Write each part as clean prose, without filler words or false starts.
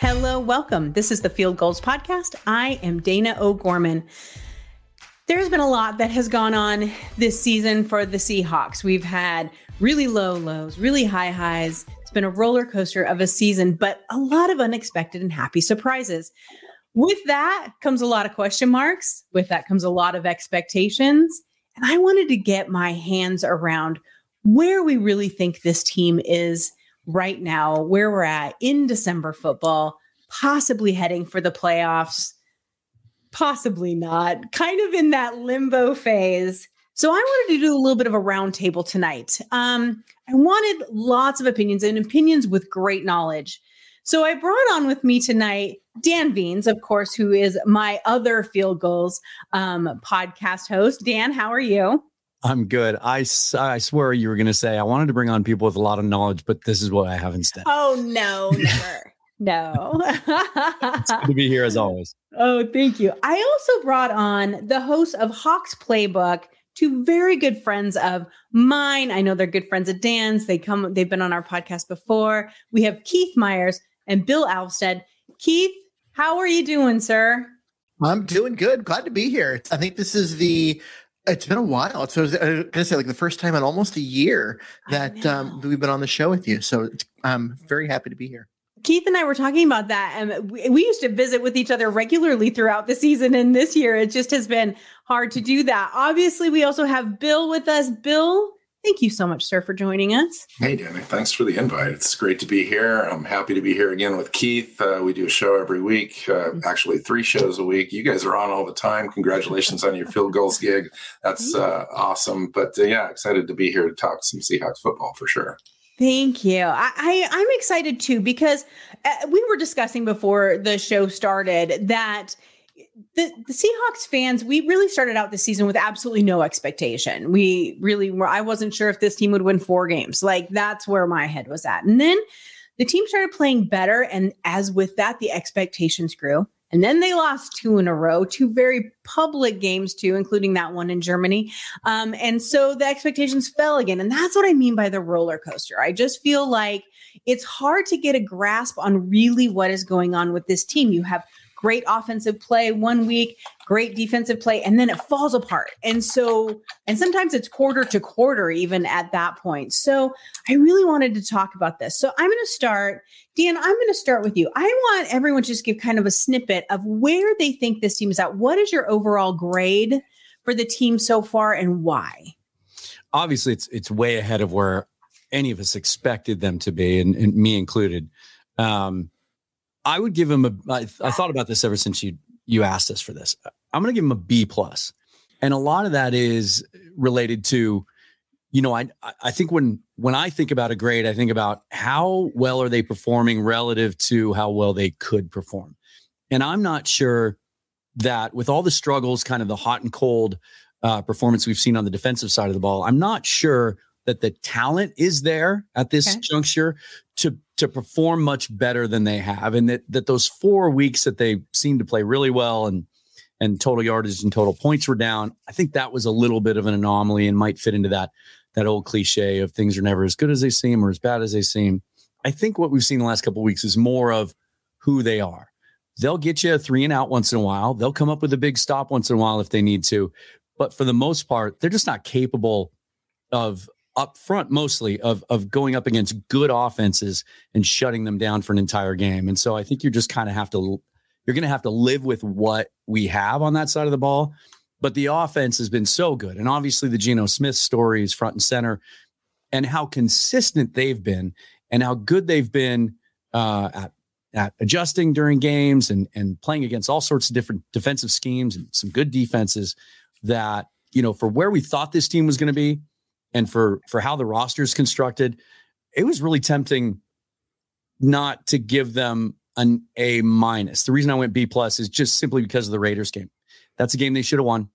Hello, welcome. This is the Field Goals Podcast. I am Dana O'Gorman. There's been a lot that has gone on this season for the Seahawks. We've had really low lows, really high highs. It's been a roller coaster of a season, but a lot of unexpected and happy surprises. With that comes a lot of question marks. With that comes a lot of expectations. And I wanted to get my hands around where we really think this team is right now, where we're at in December football, possibly heading for the playoffs, possibly not, kind of in that limbo phase. So I wanted to do a little bit of a roundtable tonight. I wanted lots of opinions and opinions with great knowledge. So I brought on with me tonight Dan Viens, of course, who is my other Field Goals podcast host. Dan, how are you? I'm good. I swear you were going to say, I wanted to bring on people with a lot of knowledge, but this is what I have instead. Oh, no, never. No. It's good to be here as always. Oh, thank you. I also brought on the host of Hawk's Playbook, two very good friends of mine. I know they're good friends of Dan's. They've been on our podcast before. We have Keith Myers and Bill Alvstead. Keith, how are you doing, sir? I'm doing good. Glad to be here. I think this is it's been a while. So I was going to say like the first time in almost a year that we've been on the show with you. So I'm very happy to be here. Keith and I were talking about that. And we used to visit with each other regularly throughout the season. And this year, it just has been hard to do that. Obviously, we also have Bill with us. Bill, thank you so much, sir, for joining us. Hey, Danny. Thanks for the invite. It's great to be here. I'm happy to be here again with Keith. We do a show every week, actually 3 shows a week. You guys are on all the time. Congratulations on your Field Goals gig. That's awesome. But yeah, excited to be here to talk some Seahawks football for sure. Thank you. I'm excited, too, because we were discussing before the show started that the Seahawks fans, we really started out this season with absolutely no expectation. We really were. I wasn't sure if this team would win 4 games. Like, that's where my head was at. And then the team started playing better. And as with that, the expectations grew. And then they lost 2 in a row, 2 very public games, too, including that one in Germany. And so the expectations fell again. And that's what I mean by the roller coaster. I just feel like it's hard to get a grasp on really what is going on with this team. You have great offensive play one week, great defensive play, and then it falls apart. And sometimes it's quarter to quarter even at that point. So I really wanted to talk about this. So I'm going to start, Dan, I'm going to start with you. I want everyone to just give kind of a snippet of where they think this team is at. What is your overall grade for the team so far and why? Obviously, it's way ahead of where any of us expected them to be, and me included. I would give him I thought about this ever since you asked us for this. I'm going to give him a B+. And a lot of that is related to, you know, I think when I think about a grade, I think about how well are they performing relative to how well they could perform. And I'm not sure that with all the struggles, kind of the hot and cold performance we've seen on the defensive side of the ball, I'm not sure that the talent is there at this juncture to perform much better than they have. And that those 4 weeks that they seem to play really well and total yardage and total points were down, I think that was a little bit of an anomaly and might fit into that old cliche of things are never as good as they seem or as bad as they seem. I think what we've seen the last couple of weeks is more of who they are. They'll get you a 3-and-out once in a while. They'll come up with a big stop once in a while if they need to. But for the most part, they're just not capable of up front, mostly of going up against good offenses and shutting them down for an entire game. And so I think you just kind of you're going to have to live with what we have on that side of the ball. But the offense has been so good. And obviously the Geno Smith story is front and center, and how consistent they've been and how good they've been at adjusting during games and playing against all sorts of different defensive schemes and some good defenses that, you know, for where we thought this team was going to be, and for how the roster is constructed, it was really tempting not to give them an A-. The reason I went B+ is just simply because of the Raiders game. That's a game they should have won,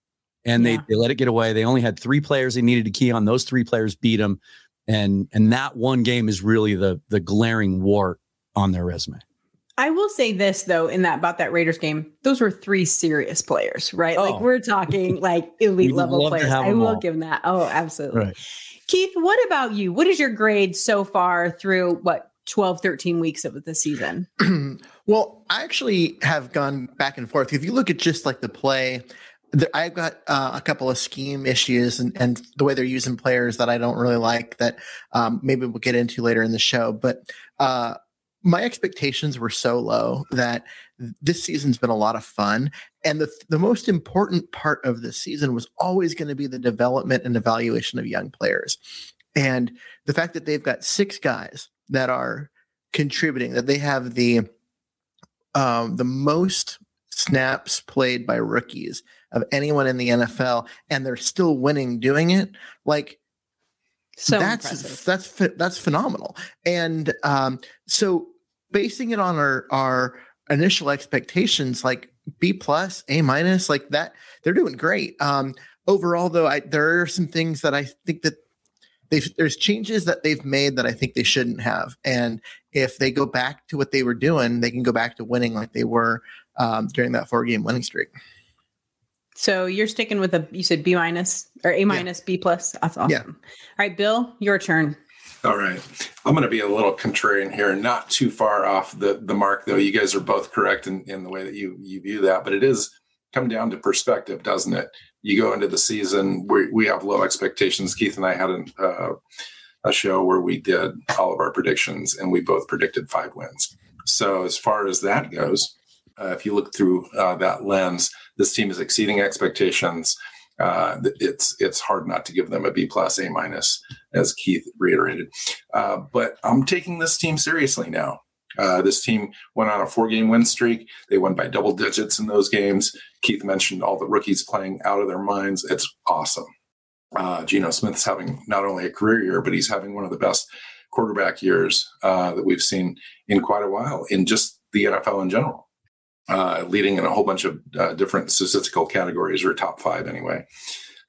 and they let it get away. They only had 3 players they needed to key on. Those 3 players beat them, and that one game is really the glaring wart on their resume. I will say this, though, about that Raiders game, those were 3 serious players, right? Oh. Like, we're talking like elite level players. I will give them that. Oh, absolutely. Right. Keith, what about you? What is your grade so far through what 12, 13 weeks of the season? Well, I actually have gone back and forth. If you look at just like the play, I've got a couple of scheme issues and the way they're using players that I don't really like that maybe we'll get into later in the show. But my expectations were so low that this season's been a lot of fun. And the most important part of this season was always going to be the development and evaluation of young players. And the fact that they've got six guys that are contributing, that they have the most snaps played by rookies of anyone in the NFL, and they're still winning doing it. Like, so that's phenomenal. And so basing it on our initial expectations, like B+, A-, like that, they're doing great. Overall, though, there are some things that I think that there's changes that they've made that I think they shouldn't have. And if they go back to what they were doing, they can go back to winning like they were during that 4-game winning streak. So you're sticking with you said B- or A-, yeah. B+. That's awesome. Yeah. All right, Bill, your turn. All right. I'm going to be a little contrarian here, not too far off the mark, though. You guys are both correct in the way that you view that, but it is come down to perspective, doesn't it? You go into the season, we have low expectations. Keith and I had a show where we did all of our predictions, and we both predicted 5 wins. So as far as that goes, if you look through that lens, this team is exceeding expectations. It's hard not to give them a B+, A-, as Keith reiterated. But I'm taking this team seriously now. This team went on a 4-game win streak. They won by double digits in those games. Keith mentioned all the rookies playing out of their minds. It's awesome. Geno Smith's having not only a career year, but he's having one of the best quarterback years that we've seen in quite a while in just the NFL in general, leading in a whole bunch of different statistical categories, or top 5 anyway.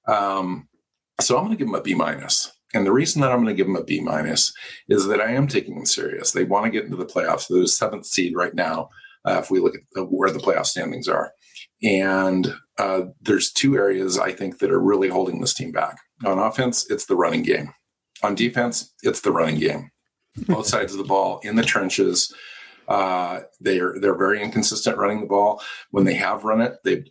So I'm going to give him a B-. And the reason that I'm going to give them a B- is that I am taking them serious. They want to get into the playoffs. They're the 7th seed right now, if we look at where the playoff standings are. And there's 2 areas I think that are really holding this team back. On offense, it's the running game. On defense, it's the running game. Both sides of the ball, in the trenches. They're very inconsistent running the ball. When they have run it, they've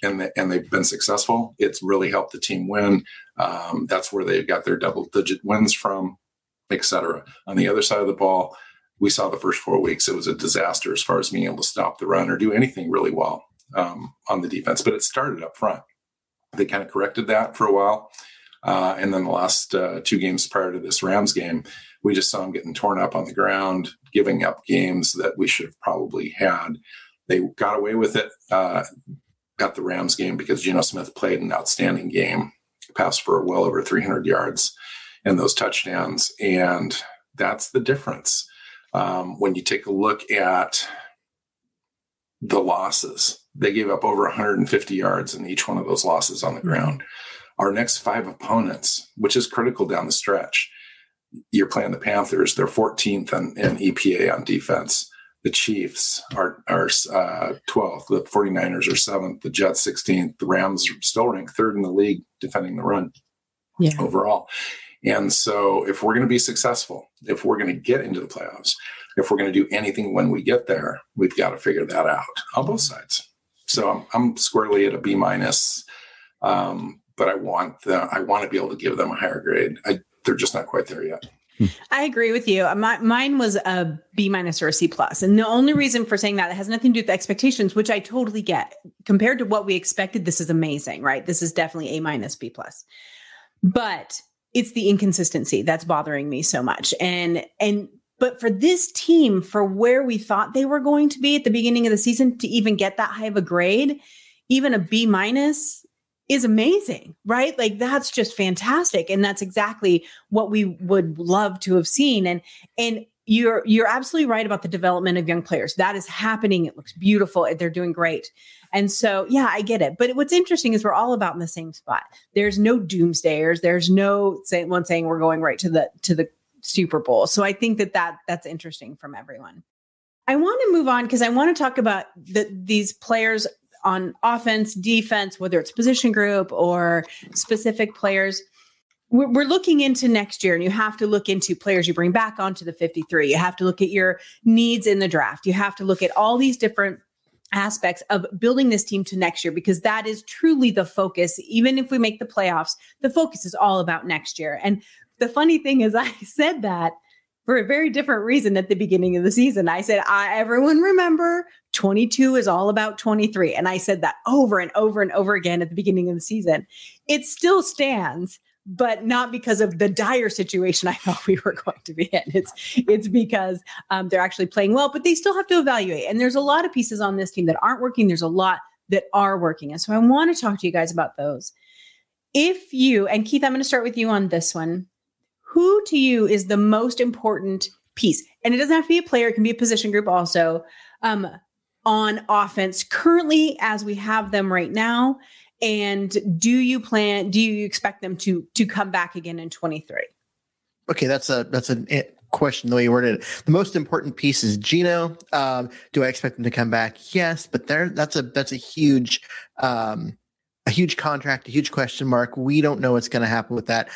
been successful. It's really helped the team win. That's where they've got their double-digit wins from, etc. On the other side of the ball, we saw the first 4 weeks it was a disaster as far as being able to stop the run or do anything really well on the defense. But it started up front. They kind of corrected that for a while, and then the last 2 games prior to this Rams game, we just saw them getting torn up on the ground, giving up games that we should have probably had. They got away with it at the Rams game because Geno Smith played an outstanding game, passed for well over 300 yards and those touchdowns. And that's the difference. When you take a look at the losses, they gave up over 150 yards in each one of those losses on the ground. Our next 5 opponents, which is critical down the stretch, you're playing the Panthers. They're 14th in EPA on defense. The Chiefs are 12th. The 49ers are 7th. The Jets 16th. The Rams are still ranked 3rd in the league defending the run overall. And so if we're going to be successful, if we're going to get into the playoffs, if we're going to do anything when we get there, we've got to figure that out on both sides. So I'm squarely at a B-, but I want to be able to give them a higher grade. They're just not quite there yet. I agree with you. Mine was a B- or a C+. And the only reason for saying that, it has nothing to do with the expectations, which I totally get. Compared to what we expected, this is amazing, right? This is definitely A-, B+. But it's the inconsistency that's bothering me so much. But for this team, for where we thought they were going to be at the beginning of the season, to even get that high of a grade, even a B- is amazing, right? Like, that's just fantastic. And that's exactly what we would love to have seen. And you're absolutely right about the development of young players. That is happening. It looks beautiful. They're doing great. And so, yeah, I get it. But what's interesting is we're all about in the same spot. There's no doomsdayers. There's no one saying we're going right to the Super Bowl. So I think that's interesting from everyone. I want to move on because I want to talk about these players on offense, defense, whether it's position group or specific players. we're looking into next year, and you have to look into players you bring back onto the 53. You have to look at your needs in the draft. You have to look at all these different aspects of building this team to next year, because that is truly the focus. Even if we make the playoffs, the focus is all about next year. And the funny thing is, I said that for a very different reason at the beginning of the season. I said, everyone remember 22 is all about 23. And I said that over and over and over again at the beginning of the season. It still stands, but not because of the dire situation I thought we were going to be in. It's because they're actually playing well, but they still have to evaluate. And there's a lot of pieces on this team that aren't working. There's a lot that are working. And so I want to talk to you guys about those. If you, and Keith, I'm going to start with you on this one. Who to you is the most important piece? And it doesn't have to be a player. It can be a position group also, on offense currently as we have them right now. And do you expect them to come back again in 23? Okay. That's a question, the way you worded it. The most important piece is Geno. Do I expect them to come back? Yes, but that's a huge, a huge contract, a huge question mark. We don't know what's going to happen with that.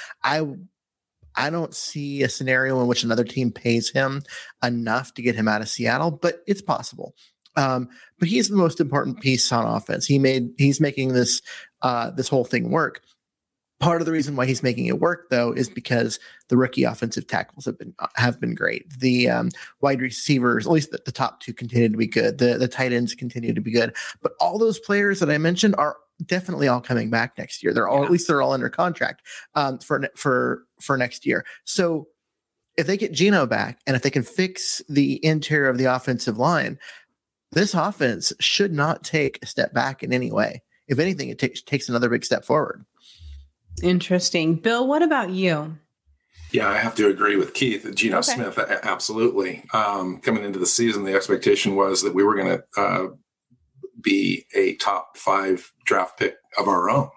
I don't see a scenario in which another team pays him enough to get him out of Seattle, but it's possible. But he's the most important piece on offense. He's making this this whole thing work. Part of the reason why he's making it work, though, is because the rookie offensive tackles have been great. The wide receivers, at least the top two, continue to be good. The tight ends continue to be good. But all those players that I mentioned are definitely all coming back next year. They're all, at least they're all under contract for next year. So if they get Geno back and if they can fix the interior of the offensive line, this offense should not take a step back in any way. If anything, it takes another big step forward. Interesting. Bill, what about you? Yeah, I have to agree with Keith. Geno Smith, absolutely. Coming into the season, the expectation was that we were going to be a top 5 draft pick of our own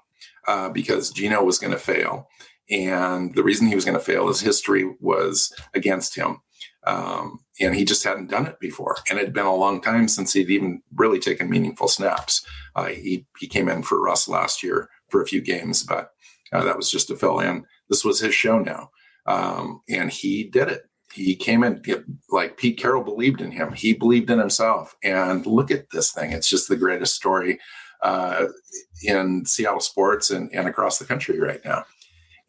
because Geno was going to fail. And the reason he was going to fail is history was against him. And he just hadn't done it before. And it had been a long time since he'd even really taken meaningful snaps. He came in for Russ last year for a few games, but that was just a fill in. This was his show now. And he did it. He came in like Pete Carroll believed in him. He believed in himself. And look at this thing. It's just the greatest story in Seattle sports and across the country right now.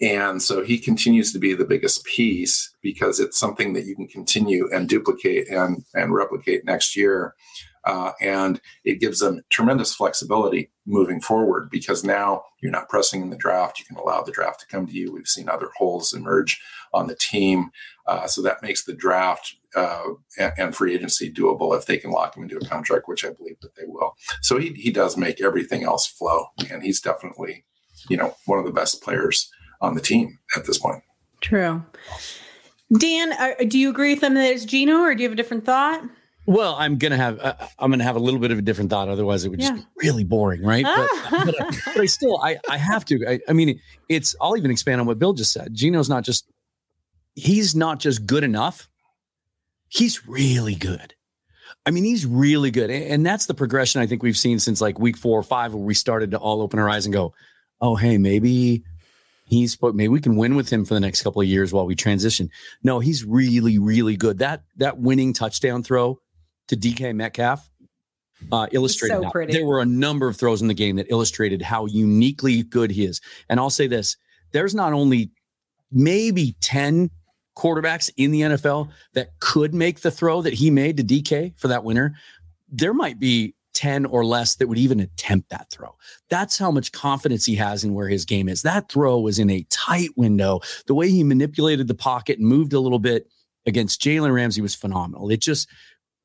And so he continues to be the biggest piece because it's something that you can continue and duplicate and replicate next year. And it gives them tremendous flexibility moving forward because now you're not pressing in the draft. You can allow the draft to come to you. We've seen other holes emerge on the team. So that makes the draft and free agency doable if they can lock him into a contract, which I believe that they will. So he does make everything else flow. And he's definitely, one of the best players on the team at this point. True. Dan, do you agree with them that it's Geno, or do you have a different thought? Well, I'm going to have a little bit of a different thought. Otherwise it would just be really boring. Right. But I still, I have to, I'll even expand on what Bill just said. Geno's he's not just good enough. He's really good. He's really good. And that's the progression I think we've seen since like week 4 or 5, where we started to all open our eyes and go, oh, hey, maybe we can win with him for the next couple of years while we transition. No, he's really, really good. That winning touchdown throw to DK Metcalf illustrated that. There were a number of throws in the game that illustrated how uniquely good he is. And I'll say this, there's not only maybe 10 quarterbacks in the NFL that could make the throw that he made to DK for that winner. There might be 10 or less that would even attempt that throw. That's how much confidence he has in where his game is. That throw was in a tight window. The way he manipulated the pocket and moved a little bit against Jalen Ramsey was phenomenal. It just,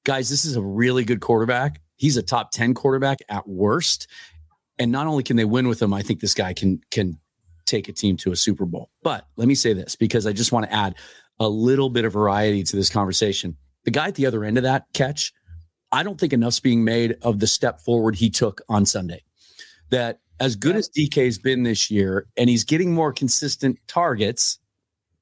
guys, this is a really good quarterback. He's a top 10 quarterback at worst. And not only can they win with him, I think this guy can take a team to a Super Bowl. But let me say this, because I just want to add a little bit of variety to this conversation. The guy at the other end of that catch, I don't think enough's being made of the step forward he took on Sunday. That as good as DK's been this year, and he's getting more consistent targets,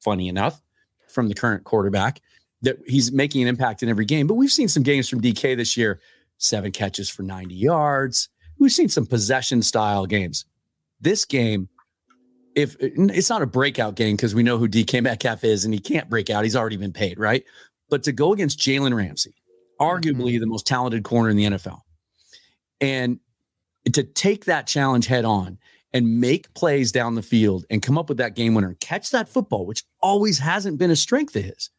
funny enough, from the current quarterback, that he's making an impact in every game. But we've seen some games from DK this year, 7 catches for 90 yards. We've seen some possession style games. This game, if it's not a breakout game, because we know who DK Metcalf is and he can't break out. He's already been paid, right? But to go against Jalen Ramsey, arguably the most talented corner in the NFL, and to take that challenge head on and make plays down the field and come up with that game winner and catch that football, which always hasn't been a strength of his.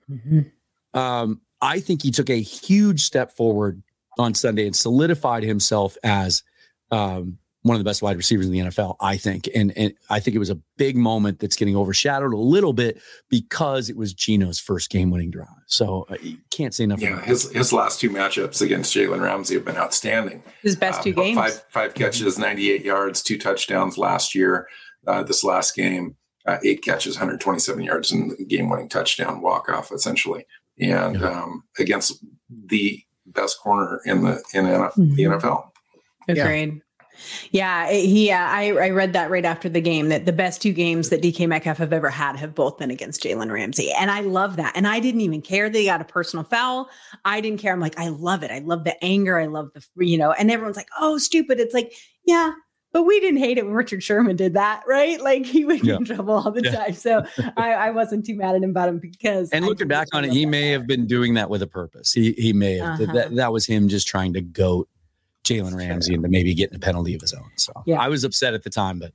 I think he took a huge step forward on Sunday and solidified himself as one of the best wide receivers in the NFL, I think. And I think it was a big moment that's getting overshadowed a little bit because it was Geno's first game-winning drive. So you can't say enough. Yeah, his last two matchups against Jalen Ramsey have been outstanding. His best two games. Five catches, 98 yards, 2 touchdowns last year. This last game, 8 catches, 127 yards, and game-winning touchdown walk-off, essentially. And against the best corner in the NFL. Agreed. Yeah, I read that right after the game that the best two games that DK Metcalf have ever had have both been against Jalen Ramsey. And I love that. And I didn't even care that he got a personal foul. I didn't care. I'm like, I love it. I love the anger. I love the, and everyone's like, oh, stupid. It's like, yeah, but we didn't hate it when Richard Sherman did that, right? Like he would get in trouble all the time. So I wasn't too mad at him about him because. And looking back on it, he may have been doing that with a purpose. He may have. That was him just trying to goat Jalen Ramsey into maybe getting a penalty of his own. So I was upset at the time, but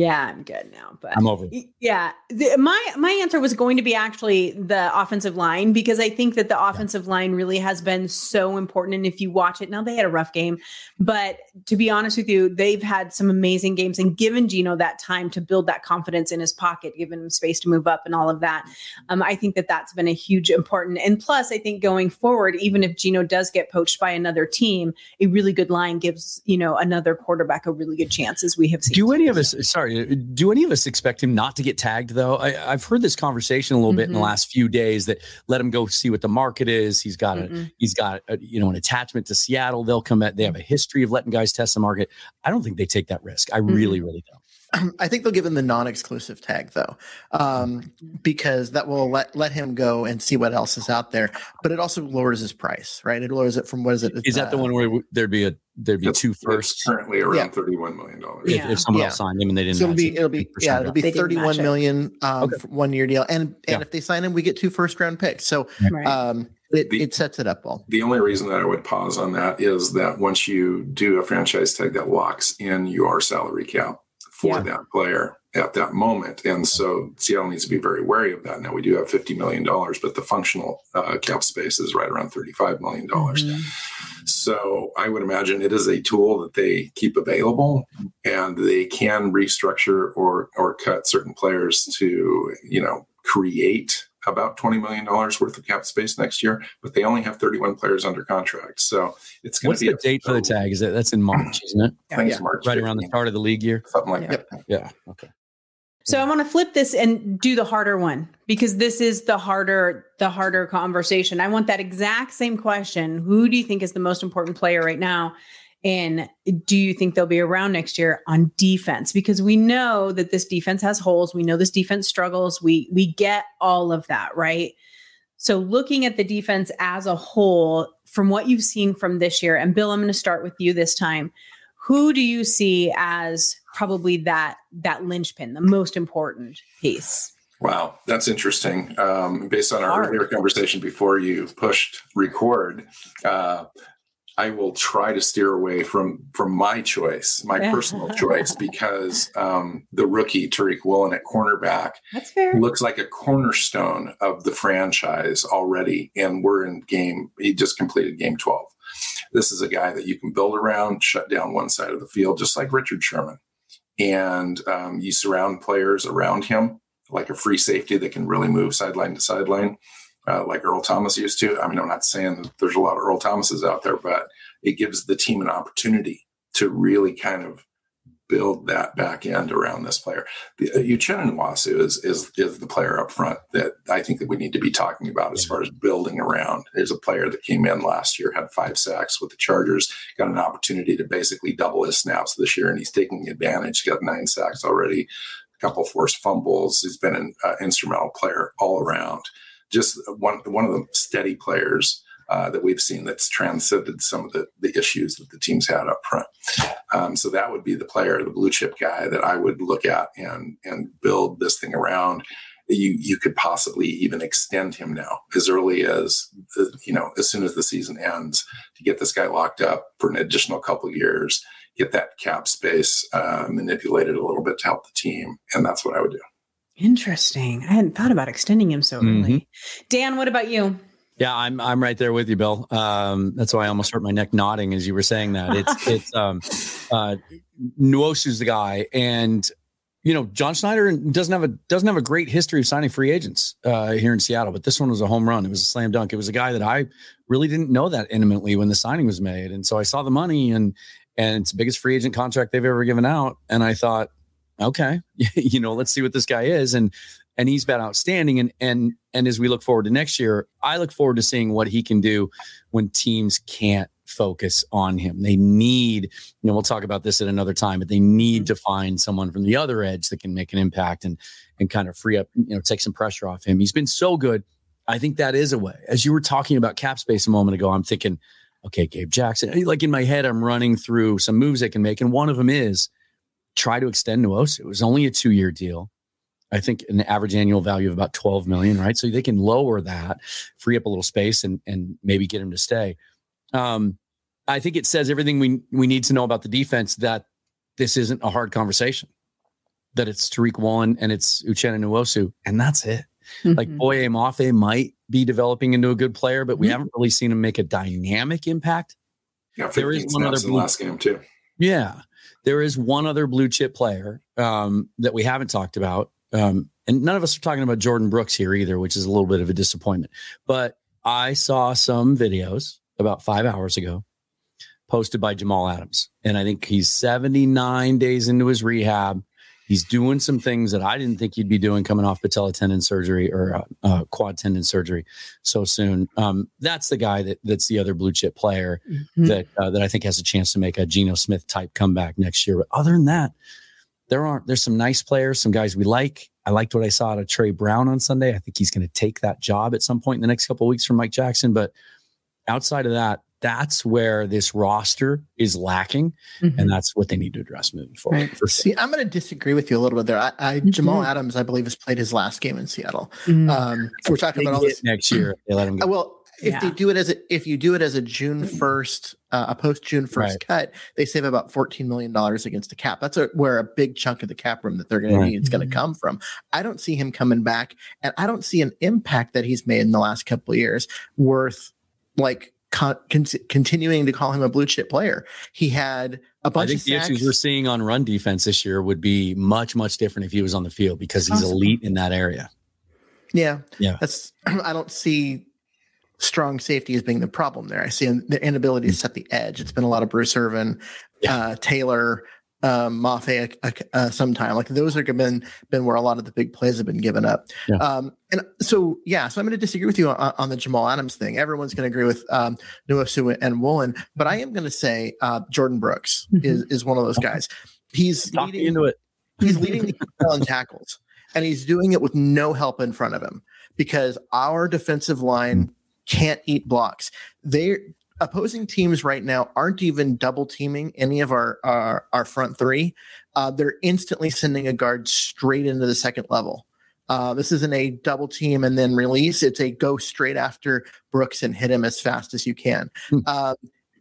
I'm good now, but I'm over. Yeah. My answer was going to be actually the offensive line, because I think that the offensive line really has been so important. And if you watch it now, they had a rough game, but to be honest with you, they've had some amazing games and given Geno that time to build that confidence in his pocket, given him space to move up and all of that. I think that that's been a huge important. And plus I think going forward, even if Geno does get poached by another team, a really good line gives, another quarterback a really good chance, as we have seen. Do any of us expect him not to get tagged, though? I've heard this conversation a little bit in the last few days that let him go see what the market is. He's got an attachment to Seattle. They have a history of letting guys test the market. I don't think they take that risk. I really don't. I think they'll give him the non-exclusive tag, though, because that will let him go and see what else is out there. But it also lowers his price, right? It lowers it from what is it? Is that the one where there'd be 2 firsts? Currently around $31 million. If someone else signed him and they didn't, so it'll be $31 million for 1-year deal. And if they sign him, we get 2 first-round picks. So it sets it up all. The only reason that I would pause on that is that once you do a franchise tag, that locks in your salary cap for that player at that moment. And so Seattle needs to be very wary of that. Now we do have $50 million, but the functional cap space is right around $35 million. Mm-hmm. So I would imagine it is a tool that they keep available, and they can restructure or cut certain players to, create about $20 million worth of cap space next year, but they only have 31 players under contract. So it's going to be date for the tag. That's in March, isn't it? I think it's March. Right around the start of the league year. Something like that. Yeah. Okay. So I want to flip this and do the harder one, because this is the harder conversation. I want that exact same question. Who do you think is the most important player right now? And do you think they'll be around next year on defense? Because we know that this defense has holes. We know this defense struggles. We get all of that, right? So looking at the defense as a whole, from what you've seen from this year, and Bill, I'm going to start with you this time. Who do you see as probably that linchpin, the most important piece? Wow, that's interesting. Based on our earlier conversation before you pushed record, I will try to steer away from my choice, my personal choice, because the rookie Tariq Woolen at cornerback looks like a cornerstone of the franchise already. And we're in game. He just completed game 12. This is a guy that you can build around, shut down one side of the field, just like Richard Sherman. And you surround players around him, like a free safety that can really move sideline to sideline. Like Earl Thomas used to. I mean, I'm not saying that there's a lot of Earl Thomases out there, but it gives the team an opportunity to really kind of build that back end around this player. Uchenna Nwosu is the player up front that I think that we need to be talking about as far as building around. There's a player that came in last year, had 5 sacks with the Chargers, got an opportunity to basically double his snaps this year, and he's taking advantage. Got 9 sacks already, a couple forced fumbles. He's been an instrumental player all around. Just one of the steady players that we've seen that's transcended some of the issues that the teams had up front. So that would be the player, the blue chip guy that I would look at and build this thing around. You could possibly even extend him now as early as, as soon as the season ends, to get this guy locked up for an additional couple of years, get that cap space manipulated a little bit to help the team. And that's what I would do. Interesting. I hadn't thought about extending him so early. Mm-hmm. Dan, what about you? Yeah, I'm right there with you, Bill. That's why I almost hurt my neck nodding as you were saying that. It's Nwosu's the guy, and John Schneider doesn't have a great history of signing free agents here in Seattle, but this one was a home run. It was a slam dunk. It was a guy that I really didn't know that intimately when the signing was made, and so I saw the money and it's the biggest free agent contract they've ever given out, and I thought, okay, let's see what this guy is, and he's been outstanding. And as we look forward to next year, I look forward to seeing what he can do when teams can't focus on him. They need, we'll talk about this at another time, but they need to find someone from the other edge that can make an impact and kind of free up, take some pressure off him. He's been so good. I think that is a way. As you were talking about cap space a moment ago, I'm thinking, okay, Gabe Jackson, like in my head, I'm running through some moves they can make. And one of them is try to extend Nwosu. It was only a 2-year deal. I think an average annual value of about $12 million, right? So they can lower that, free up a little space, and maybe get him to stay. I think it says everything we need to know about the defense, that this isn't a hard conversation, that it's Tariq Woolen and it's Uchenna Nwosu, and that's it. Mm-hmm. Like Boye Amafé might be developing into a good player, but we haven't really seen him make a dynamic impact. Yeah, there is one other last game too. Yeah, there is one other blue chip player that we haven't talked about. And none of us are talking about Jordan Brooks here either, which is a little bit of a disappointment. But I saw some videos about 5 hours ago posted by Jamal Adams. And I think he's 79 days into his rehab. He's doing some things that I didn't think he'd be doing coming off patella tendon surgery or quad tendon surgery so soon. That's the guy that's the other blue chip player that I think has a chance to make a Geno Smith type comeback next year. But other than that, there's some nice players, some guys we like. I liked what I saw out of Trey Brown on Sunday. I think he's going to take that job at some point in the next couple of weeks from Mike Jackson. But outside of that, that's where this roster is lacking. Mm-hmm. And that's what they need to address moving forward. Right. See, I'm going to disagree with you a little bit there. Jamal Adams, I believe, has played his last game in Seattle. Mm-hmm. We're talking about all this next year. They let him go. Well, if you do it as a June 1st, a post June 1st cut, they save about $14 million against the cap. That's where a big chunk of the cap room that they're going to need is going to come from. I don't see him coming back, and I don't see an impact that he's made in the last couple of years worth continuing to call him a blue chip player. He had a bunch of sacks. The issues we're seeing on run defense this year would be much, much different if he was on the field, because he's elite in that area. Yeah. I don't see strong safety as being the problem there. I see the inability to set the edge. It's been a lot of Bruce Irvin, Taylor, Mafe, sometime. Like those are been where a lot of the big plays have been given up. Yeah. So I'm going to disagree with you on the Jamal Adams thing. Everyone's going to agree with Nwosu and Woolen, but I am going to say Jordan Brooks is one of those guys. He's leading the NFL in tackles, and he's doing it with no help in front of him, because our defensive line can't eat blocks. Opposing teams right now aren't even double teaming any of our front three. They're instantly sending a guard straight into the second level. This isn't a double team and then release. It's a go straight after Brooks and hit him as fast as you can.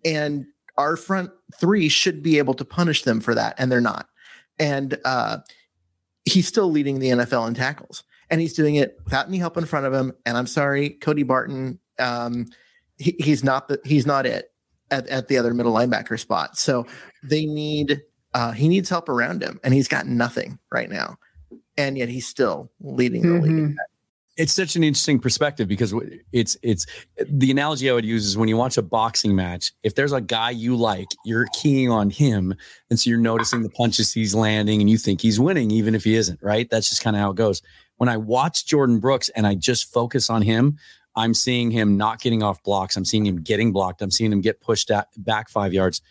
And our front three should be able to punish them for that, and they're not. And he's still leading the NFL in tackles, and he's doing it without any help in front of him. And I'm sorry, Cody Barton, he's not it at the other middle linebacker spot. So he needs help around him, and he's got nothing right now. And yet he's still leading the league. It's such an interesting perspective, because it's the analogy I would use is when you watch a boxing match, if there's a guy you like, you're keying on him. And so you're noticing the punches he's landing, and you think he's winning, even if he isn't, right? That's just kind of how it goes. When I watch Jordan Brooks and I just focus on him, I'm seeing him not getting off blocks. I'm seeing him getting blocked. I'm seeing him get pushed back 5 yards.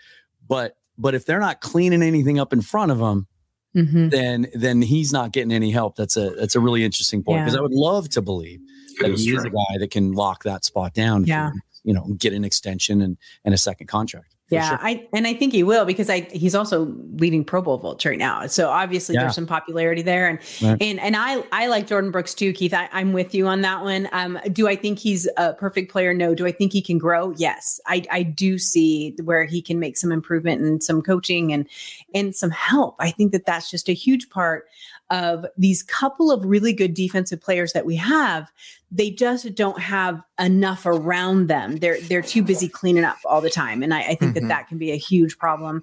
But if they're not cleaning anything up in front of him, then he's not getting any help. That's a really interesting point, because I would love to believe that he is a guy that can lock that spot down. Yeah. You know, get an extension and a second contract. Yeah. Sure. I think he will, because he's also leading Pro Bowl votes right now. So obviously there's some popularity there. And, I like Jordan Brooks too, Keith. I'm with you on that one. Do I think he's a perfect player? No. Do I think he can grow? Yes. I do see where he can make some improvement and some coaching and some help. I think that that's just a huge part of these couple of really good defensive players that we have. They just don't have enough around them. They're too busy cleaning up all the time. And I think that can be a huge problem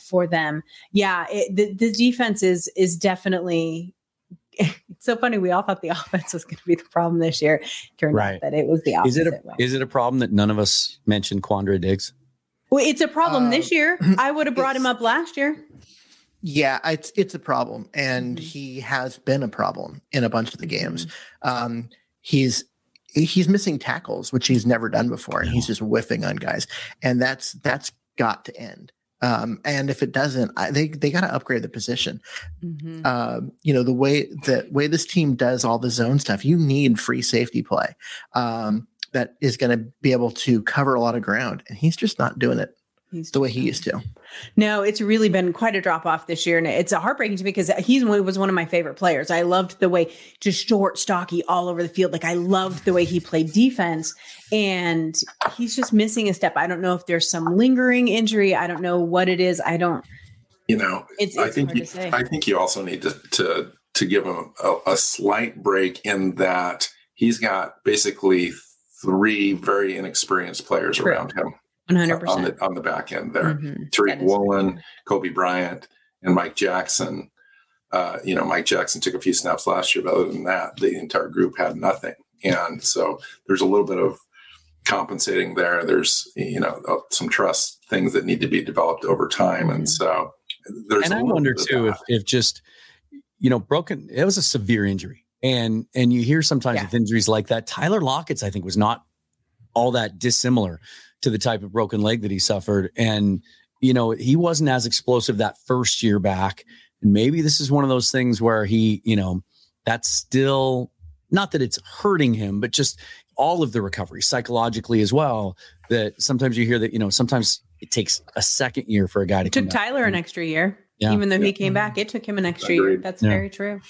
for them. Yeah, the defense is definitely... It's so funny. We all thought the offense was going to be the problem this year. Turned out that it was the opposite way. Is it a problem that none of us mentioned Quandre Diggs? Well, it's a problem this year. I would have brought him up last year. Yeah, it's a problem, and he has been a problem in a bunch of the games. He's missing tackles, which he's never done before, and he's just whiffing on guys, and that's got to end. And if it doesn't, they got to upgrade the position. You know, the way this team does all the zone stuff, you need free safety play that is going to be able to cover a lot of ground, and he's just not doing it. He's the way he used to. No, it's really been quite a drop off this year. And it's heartbreaking to me, because he was one of my favorite players. I loved the way, just short, stocky, all over the field. Like, I loved the way he played defense, and he's just missing a step. I don't know if there's some lingering injury. I don't know what it is. I think you also need to give him a slight break, in that he's got basically three very inexperienced players around him. 100%. On the back end there. Tariq Woolen, right. Kobe Bryant, and Mike Jackson. Mike Jackson took a few snaps last year, but other than that, the entire group had nothing. And so there's a little bit of compensating there. There's, some trust things that need to be developed over time. And so there's and a I wonder too if just, broken, it was a severe injury. And you hear sometimes with injuries like that, Tyler Lockett's, I think, was not all that dissimilar to the type of broken leg that he suffered. And, he wasn't as explosive that first year back. And maybe this is one of those things where he, that's still, not that it's hurting him, but just all of the recovery psychologically as well, that sometimes you hear that, sometimes it takes a second year for a guy to come back. It took Tyler an extra year. Yeah. Even though he came back, it took him an extra year. That's very true.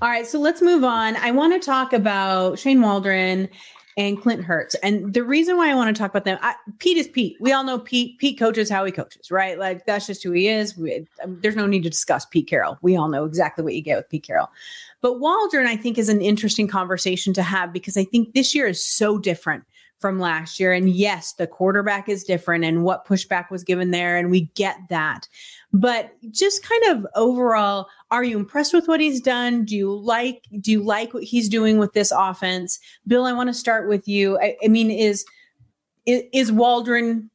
All right, so let's move on. I want to talk about Shane Waldron and Clint Hurts. And the reason why I want to talk about them, Pete is Pete. We all know Pete. Pete coaches how he coaches, right? Like, that's just who he is. There's no need to discuss Pete Carroll. We all know exactly what you get with Pete Carroll. But Waldron, I think, is an interesting conversation to have, because I think this year is so different from last year. And yes, the quarterback is different, and what pushback was given there, and we get that. But just kind of overall, are you impressed with what he's done? Do you like what he's doing with this offense? Bill, I want to start with you. I mean, is Waldron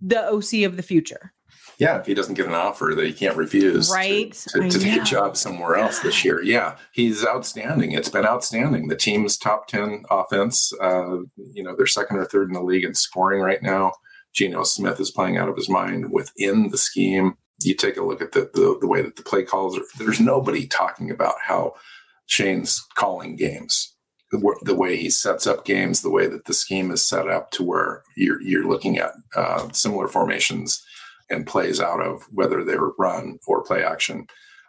the OC of the future? Yeah, if he doesn't get an offer that he can't refuse, right? to take a job somewhere else this year. Yeah, he's outstanding. It's been outstanding. The team's top 10 offense, they're second or third in the league in scoring right now. Geno Smith is playing out of his mind within the scheme. You take a look at the way that the play calls are. There's nobody talking about how Shane's calling games, the way he sets up games, the way that the scheme is set up to where you're looking at similar formations and plays out of, whether they were run or play action.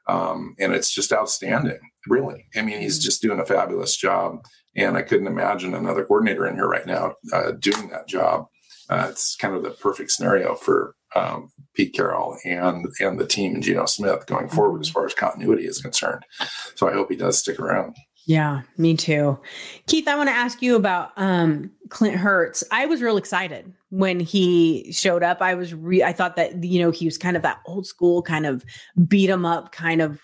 And it's just outstanding, really. I mean, he's just doing a fabulous job, and I couldn't imagine another coordinator in here right now doing that job. It's kind of the perfect scenario for Pete Carroll and the team and Geno Smith going forward as far as continuity is concerned. So I hope he does stick around. Yeah, me too. Keith, I want to ask you about Clint Hurts. I was real excited when he showed up. I thought that, he was kind of that old school kind of beat him up kind of,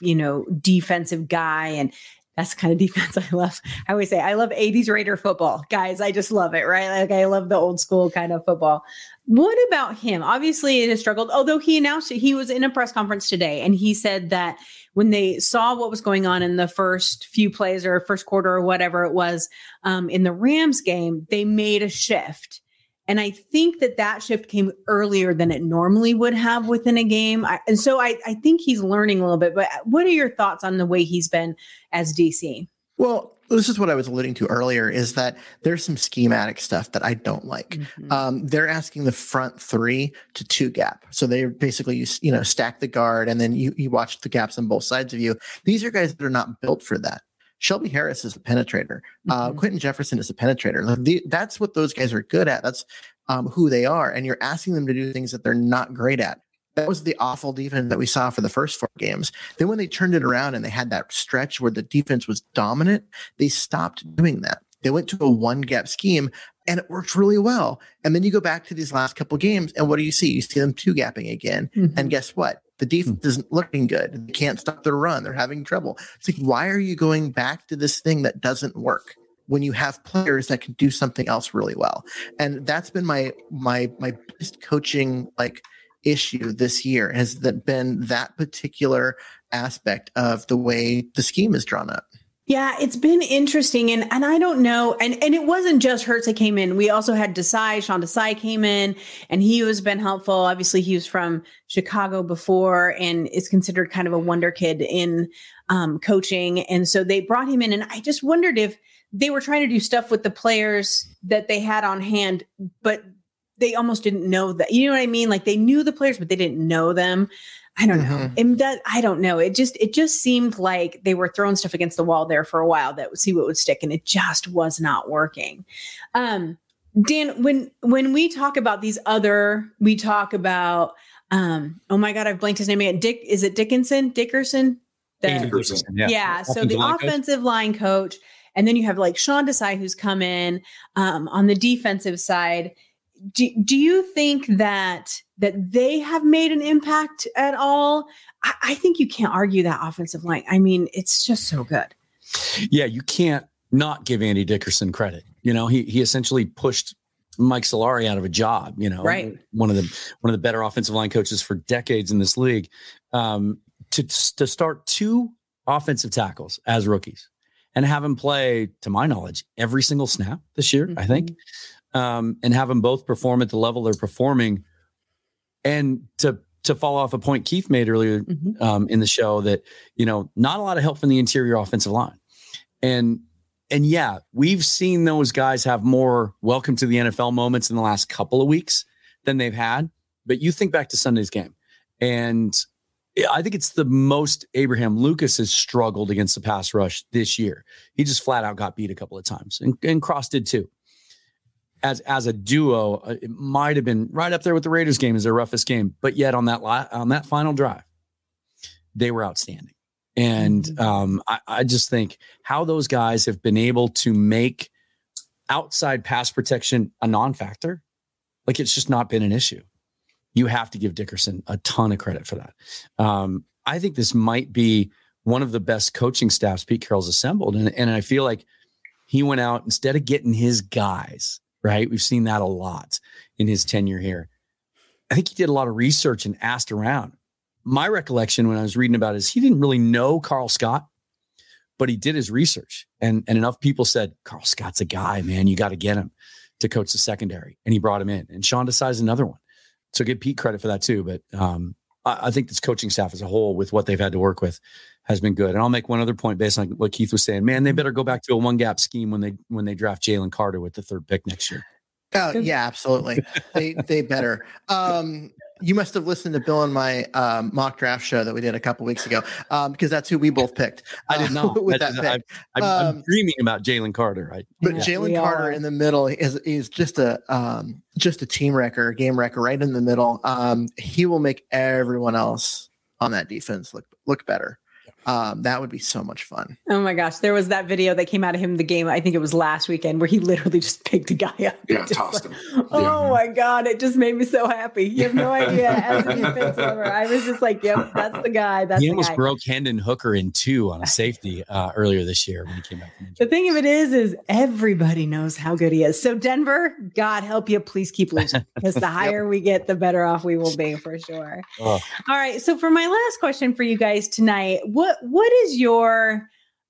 defensive guy. And that's the kind of defense I love. I always say I love 80s Raider football, guys. I just love it, right? Like, I love the old school kind of football. What about him? Obviously, it has struggled, although he announced it. He was in a press conference today, and he said that when they saw what was going on in the first few plays or first quarter or whatever it was in the Rams game, they made a shift. And I think that that shift came earlier than it normally would have within a game. And so I think he's learning a little bit. But what are your thoughts on the way he's been as DC? Well, this is what I was alluding to earlier, is that there's some schematic stuff that I don't like. Mm-hmm. They're asking the front three to two gap. So they basically, you know, stack the guard, and then you watch the gaps on both sides of you. These are guys that are not built for that. Shelby Harris is a penetrator. Mm-hmm. Quentin Jefferson is a penetrator. Like that's what those guys are good at. That's who they are. And you're asking them to do things that they're not great at. That was the awful defense that we saw for the first four games. Then when they turned it around and they had that stretch where the defense was dominant, they stopped doing that. They went to a one-gap scheme, and it worked really well. And then you go back to these last couple games, and what do you see? You see them two-gapping again. Mm-hmm. And guess what? The defense isn't looking good. They can't stop their run. They're having trouble. It's like, why are you going back to this thing that doesn't work when you have players that can do something else really well? And that's been my biggest coaching issue this year, has that been that particular aspect of the way the scheme is drawn up. Yeah, it's been interesting. And I don't know. And it wasn't just Hurts that came in. We also had Desai. Sean Desai came in, and he has been helpful. Obviously, he was from Chicago before and is considered kind of a wonder kid in coaching. And so they brought him in. And I just wondered if they were trying to do stuff with the players that they had on hand, but they almost didn't know that. You know what I mean? Like, they knew the players, but they didn't know them. I don't know. I don't know. It just seemed like they were throwing stuff against the wall there for a while that would see what would stick, and it just was not working. Dan, when we talk about these other, we talk about oh my God, I've blanked his name again. Dickerson? Dickerson. Yeah. So the offensive line coach, and then you have Sean Desai, who's come in on the defensive side. Do you think that they have made an impact at all? I think you can't argue that offensive line. I mean, it's just so good. Yeah, you can't not give Andy Dickerson credit. You know, he essentially pushed Mike Solari out of a job. You know, right? One of the better offensive line coaches for decades in this league. To start two offensive tackles as rookies and have them play, to my knowledge, every single snap this year. Mm-hmm. I think. And have them both perform at the level they're performing. And to follow off a point Keith made earlier in the show, that, you know, not a lot of help from the interior offensive line. And yeah, we've seen those guys have more welcome to the NFL moments in the last couple of weeks than they've had. But you think back to Sunday's game, and I think it's the most Abraham Lucas has struggled against the pass rush this year. He just flat out got beat a couple of times, and Cross did too. As a duo, it might have been right up there with the Raiders game as their roughest game. But yet on that final drive, they were outstanding. And I just think how those guys have been able to make outside pass protection a non-factor, it's just not been an issue. You have to give Dickerson a ton of credit for that. I think this might be one of the best coaching staffs Pete Carroll's assembled. And I feel like he went out, instead of getting his guys, right? We've seen that a lot in his tenure here. I think he did a lot of research and asked around. My recollection when I was reading about it is he didn't really know Carl Scott, but he did his research. And enough people said, Carl Scott's a guy, man. You got to get him to coach the secondary. And he brought him in. And Sean Desai's another one. So give Pete credit for that too. But I think this coaching staff as a whole, with what they've had to work with, has been good. And I'll make one other point based on what Keith was saying. Man, they better go back to a one-gap scheme when they draft Jalen Carter with the third pick next year. Oh, yeah, absolutely. They better. You must have listened to Bill on my mock draft show that we did a couple weeks ago, because that's who we both picked. I did not. With that pick. I'm dreaming about Jalen Carter, right? But yeah, Jalen Carter in the middle is just a team wrecker, game wrecker right in the middle. He will make everyone else on that defense look better. That would be so much fun. Oh my gosh. There was that video that came out of him, the game, I think it was last weekend, where he literally just picked a guy up. Yeah, tossed him. Oh my God. It just made me so happy. You have no idea. As a defense over, I was just like, yep, that's the guy. He almost broke Hendon Hooker in two on a safety earlier this year when he came back. The thing of it is everybody knows how good he is. So Denver, God help you, please keep losing, because the higher we get, the better off we will be, for sure. Oh. All right. So for my last question for you guys tonight, what is your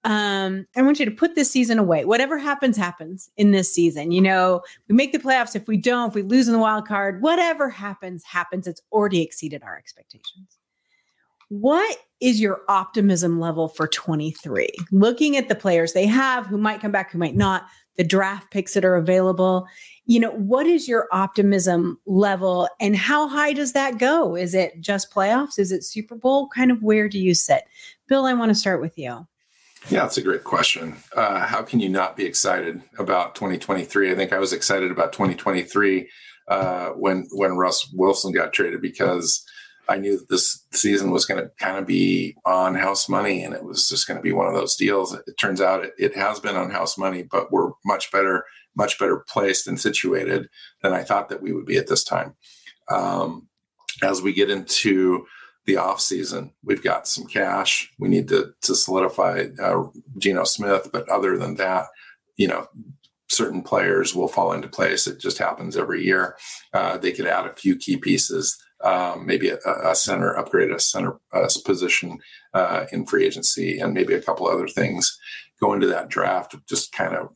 I want you to put this season away. Whatever happens, happens in this season. You know, we make the playoffs. If we don't, if we lose in the wild card, whatever happens, happens. It's already exceeded our expectations. What is your optimism level for 23? Looking at the players they have, who might come back, who might not, the draft picks that are available, you know, what is your optimism level and how high does that go? Is it just playoffs? Is it Super Bowl? Kind of where do you sit? Bill, I want to start with you. Yeah, that's a great question. How can you not be excited about 2023? I think I was excited about 2023 when Russ Wilson got traded because I knew that this season was going to kind of be on house money, and it was just going to be one of those deals. It turns out it has been on house money, but we're much better placed and situated than I thought that we would be at this time. As we get into the off season, we've got some cash. We need to solidify Geno Smith, but other than that, you know, certain players will fall into place. It just happens every year. They could add a few key pieces. Maybe a center upgrade, a center position in free agency, and maybe a couple other things go into that draft, just kind of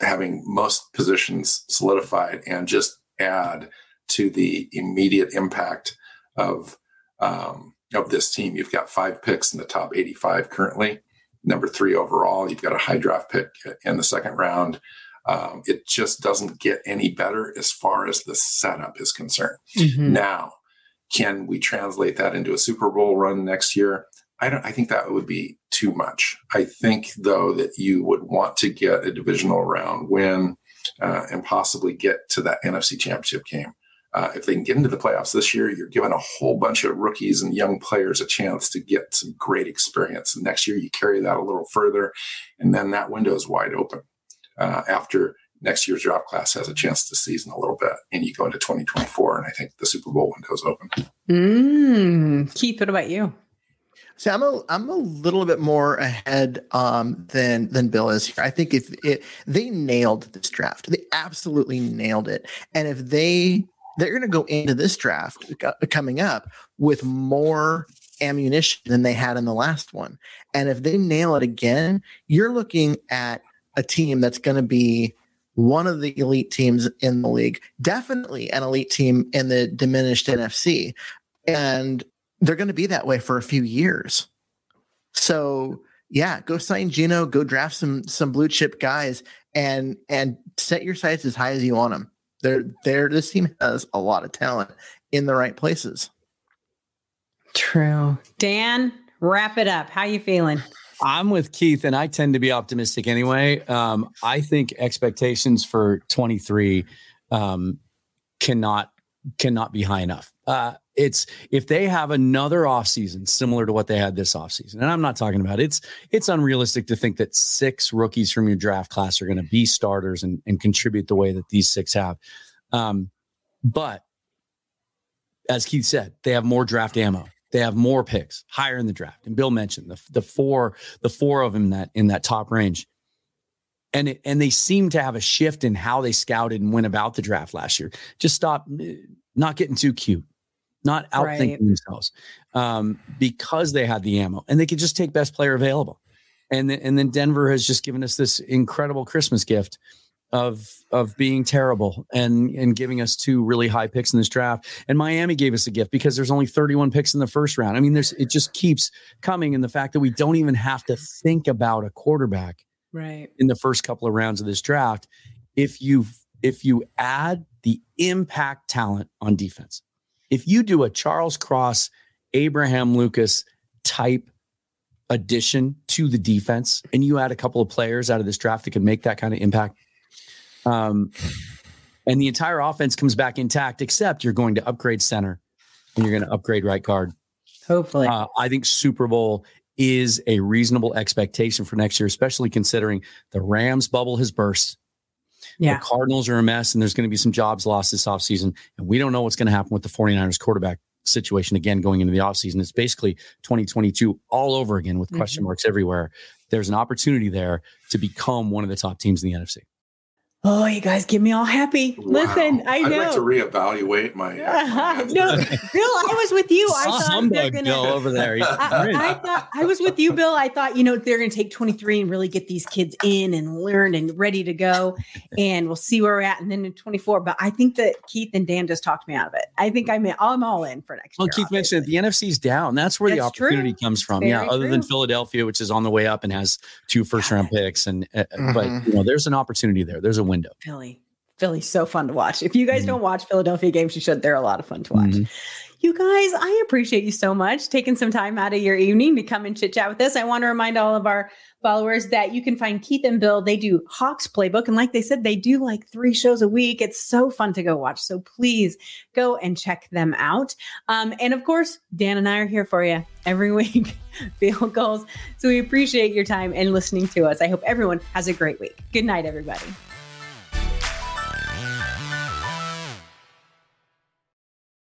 having most positions solidified and just add to the immediate impact of this team. You've got 5 picks in the top 85 currently, number 3 overall. You've got a high draft pick in the second round. It just doesn't get any better as far as the setup is concerned. Mm-hmm. Now, can we translate that into a Super Bowl run next year? I think that would be too much. I think, though, that you would want to get a divisional round win and possibly get to that NFC Championship game. If they can get into the playoffs this year, you're giving a whole bunch of rookies and young players a chance to get some great experience. And next year, you carry that a little further, and then that window is wide open after next year's draft class has a chance to season a little bit, and you go into 2024, and I think the Super Bowl window is open. Keith, what about you? See, I'm a little bit more ahead than Bill is here. I think they nailed this draft. They absolutely nailed it. And if they're going to go into this draft coming up with more ammunition than they had in the last one, and if they nail it again, you're looking at a team that's going to be one of the elite teams in the league, definitely an elite team in the diminished NFC. And they're going to be that way for a few years. So yeah, go sign Geno, go draft some blue chip guys and set your sights as high as you want them. This team has a lot of talent in the right places. True. Dan, wrap it up. How you feeling? I'm with Keith, and I tend to be optimistic anyway. I think expectations for 23 cannot be high enough. It's if they have another offseason similar to what they had this offseason, and I'm not talking about it's unrealistic to think that 6 rookies from your draft class are going to be starters and contribute the way that these 6 have. But as Keith said, they have more draft ammo. They have more picks higher in the draft. And Bill mentioned the four of them in that top range. And they seem to have a shift in how they scouted and went about the draft last year. Just stop not getting too cute, not outthinking themselves because they had the ammo and they could just take best player available. And then Denver has just given us this incredible Christmas gift of being terrible and giving us 2 really high picks in this draft. And Miami gave us a gift because there's only 31 picks in the first round. I mean, it just keeps coming. And the fact that we don't even have to think about a quarterback in the first couple of rounds of this draft. If you add the impact talent on defense, if you do a Charles Cross, Abraham Lucas type addition to the defense, and you add a couple of players out of this draft that can make that kind of impact, and the entire offense comes back intact, except you're going to upgrade center and you're going to upgrade right guard. Hopefully. I think Super Bowl is a reasonable expectation for next year, especially considering the Rams bubble has burst. Yeah. The Cardinals are a mess, and there's going to be some jobs lost this offseason. And we don't know what's going to happen with the 49ers quarterback situation again going into the offseason. It's basically 2022 all over again with question marks everywhere. There's an opportunity there to become one of the top teams in the NFC. Oh, you guys get me all happy. Wow. Listen, I know. I'd like to reevaluate my. No, Bill, I was with you. I thought they're going to over there. I was with you, Bill. I thought, you know, they're going to take 23 and really get these kids in and learn and ready to go, and we'll see where we're at. And then in 24, but I think that Keith and Dan just talked me out of it. I think I'm all in for next year. Well, Keith obviously. Mentioned the NFC's down. That's where the opportunity comes from. Very true. Other than Philadelphia, which is on the way up and has 2 first-round picks, and but you know, there's an opportunity there. There's a win. Philly's so fun to watch. If you guys don't watch Philadelphia games, you should. They're a lot of fun to watch. You guys, I appreciate you so much taking some time out of your evening to come and chit chat with us. I want to remind all of our followers that you can find Keith and Bill. They do Hawk's Playbook. And like they said, they do like 3 shows a week. It's so fun to go watch. So please go and check them out. And of course, Dan and I are here for you every week. Field Goals. So we appreciate your time and listening to us. I hope everyone has a great week. Good night, everybody.